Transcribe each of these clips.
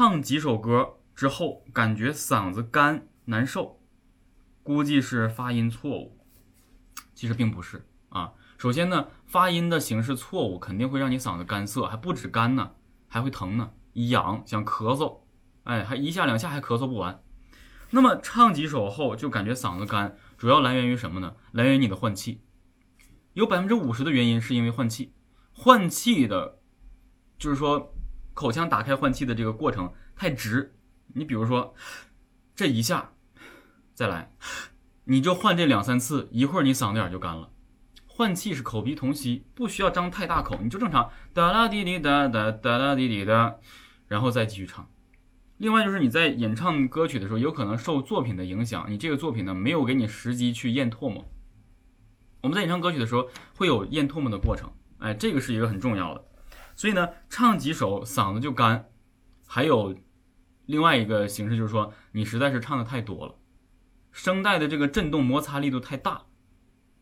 唱几首歌之后感觉嗓子干难受，估计是发音错误。其实并不是啊。首先呢，发音的形式错误肯定会让你嗓子干涩，还不止干呢，还会疼呢，痒想咳嗽，哎，还一下两下还咳嗽不完。那么唱几首后就感觉嗓子干，主要来源于什么呢？来源于你的换气。有 50% 的原因是因为换气。换气的就是说口腔打开换气的这个过程太直，你比如说这一下再来，你就换这两三次，一会儿你嗓子眼就干了。换气是口鼻同吸，不需要张太大口，你就正常哒啦滴滴哒哒哒啦滴滴哒，然后再继续唱。另外就是你在演唱歌曲的时候，有可能受作品的影响，你这个作品呢没有给你时机去咽唾沫。我们在演唱歌曲的时候会有咽唾沫的过程，哎，这个是一个很重要的。所以呢，唱几首嗓子就干，还有另外一个形式就是说，你实在是唱的太多了，声带的这个震动摩擦力度太大，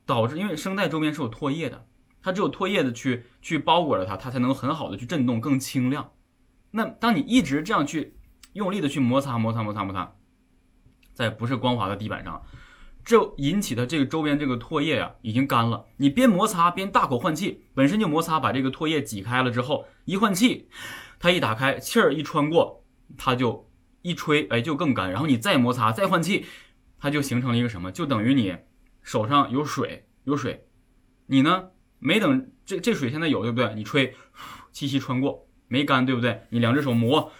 导致因为声带周边是有唾液的，它只有唾液的去包裹着它，它才能很好的去震动，更清亮。那当你一直这样去用力的去摩擦，在不是光滑的地板上，这引起的这个周边这个唾液啊已经干了。你边摩擦边大口换气，本身就摩擦把这个唾液挤开了之后，一换气，它一打开，气儿一穿过，它就一吹，哎，就更干。然后你再摩擦再换气，它就形成了一个什么？就等于你手上有水，你呢没等这水现在有对不对？你吹，气息穿过没干对不对？你两只手磨，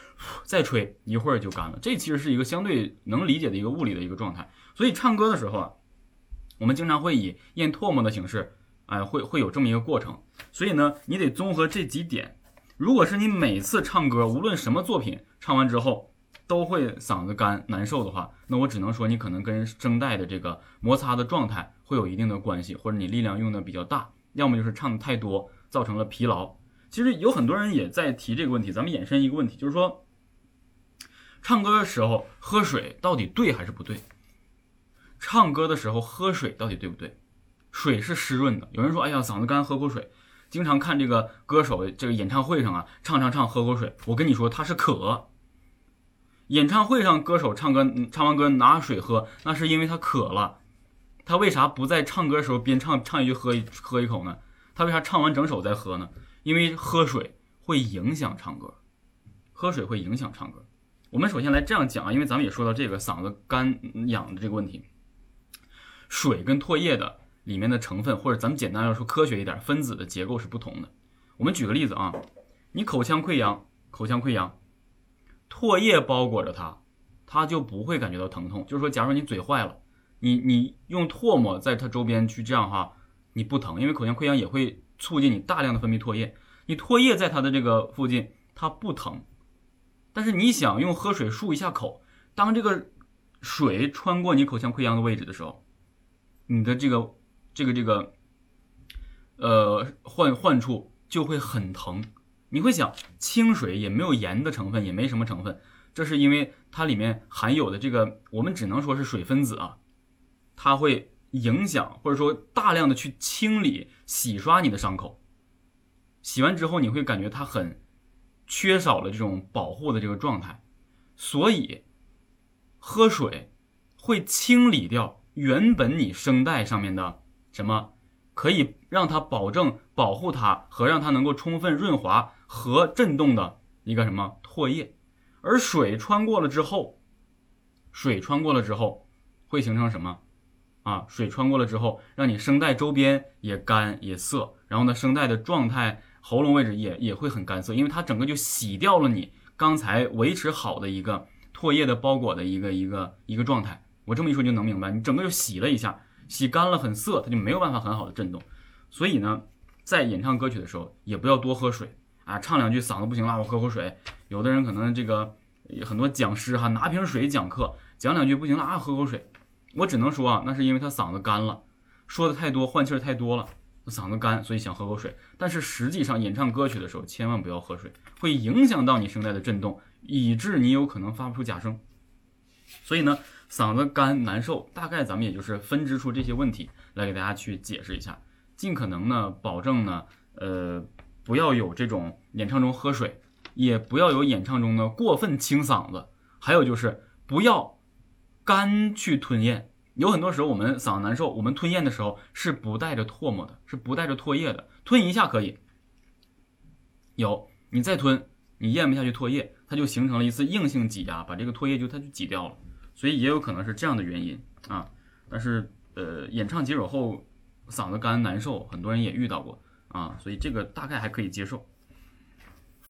再吹，一会儿就干了。这其实是一个相对能理解的一个物理的一个状态。所以唱歌的时候啊，我们经常会以咽唾沫的形式，哎，会有这么一个过程。所以呢，你得综合这几点。如果是你每次唱歌，无论什么作品，唱完之后都会嗓子干难受的话，那我只能说你可能跟声带的这个摩擦的状态会有一定的关系，或者你力量用的比较大，要么就是唱的太多造成了疲劳。其实有很多人也在提这个问题，咱们衍生一个问题，就是说唱歌的时候喝水到底对还是不对？唱歌的时候喝水到底对不对？水是湿润的，有人说哎呀嗓子干喝口水，经常看这个歌手这个演唱会上啊，唱喝口水，我跟你说他是渴。演唱会上歌手唱完歌拿水喝，那是因为他渴了。他为啥不在唱歌的时候边唱一句喝一口呢？他为啥唱完整首再喝呢？因为喝水会影响唱歌，我们首先来这样讲啊，因为咱们也说到这个嗓子干痒的这个问题，水跟唾液的里面的成分，或者咱们简单要说科学一点，分子的结构是不同的。我们举个例子啊，你口腔溃疡，唾液包裹着它，它就不会感觉到疼痛。就是说，假如你嘴坏了，你用唾沫在它周边去这样哈，你不疼，因为口腔溃疡也会促进你大量的分泌唾液，你唾液在它的这个附近它不疼，但是你想用喝水漱一下口，当这个水穿过你口腔溃疡的位置的时候，你的这个患处就会很疼。你会想清水也没有盐的成分，也没什么成分，这是因为它里面含有的这个我们只能说是水分子啊，它会影响或者说大量的去清理洗刷你的伤口，洗完之后你会感觉它很缺少了这种保护的这个状态，所以喝水会清理掉原本你声带上面的什么可以让它保证保护它和让它能够充分润滑和震动的一个什么唾液，而水穿过了之后会形成什么？啊，水穿过了之后，让你声带周边也干也涩，然后呢，声带的状态、喉咙位置也会很干涩，因为它整个就洗掉了你刚才维持好的一个唾液的包裹的一个状态。我这么一说就能明白，你整个就洗了一下，洗干了很涩，它就没有办法很好的震动。所以呢，在演唱歌曲的时候，也不要多喝水啊，唱两句嗓子不行了，我喝口水。有的人可能这个很多讲师哈，拿瓶水讲课，讲两句不行了啊，喝口水。我只能说啊，那是因为他嗓子干了，说的太多，换气儿太多了，嗓子干，所以想喝口水。但是实际上演唱歌曲的时候，千万不要喝水，会影响到你声带的震动，以致你有可能发不出假声。所以呢，嗓子干难受，大概咱们也就是分支出这些问题来给大家去解释一下，尽可能呢，保证呢，不要有这种演唱中喝水，也不要有演唱中的过分清嗓子，还有就是不要干去吞咽。有很多时候我们嗓子难受，我们吞咽的时候是不带着唾沫的，是不带着唾液的。吞一下可以，有你再吞，你咽不下去唾液，它就形成了一次硬性挤压，把这个唾液它就挤掉了，所以也有可能是这样的原因啊。但是演唱解手后嗓子干难受，很多人也遇到过啊，所以这个大概还可以接受。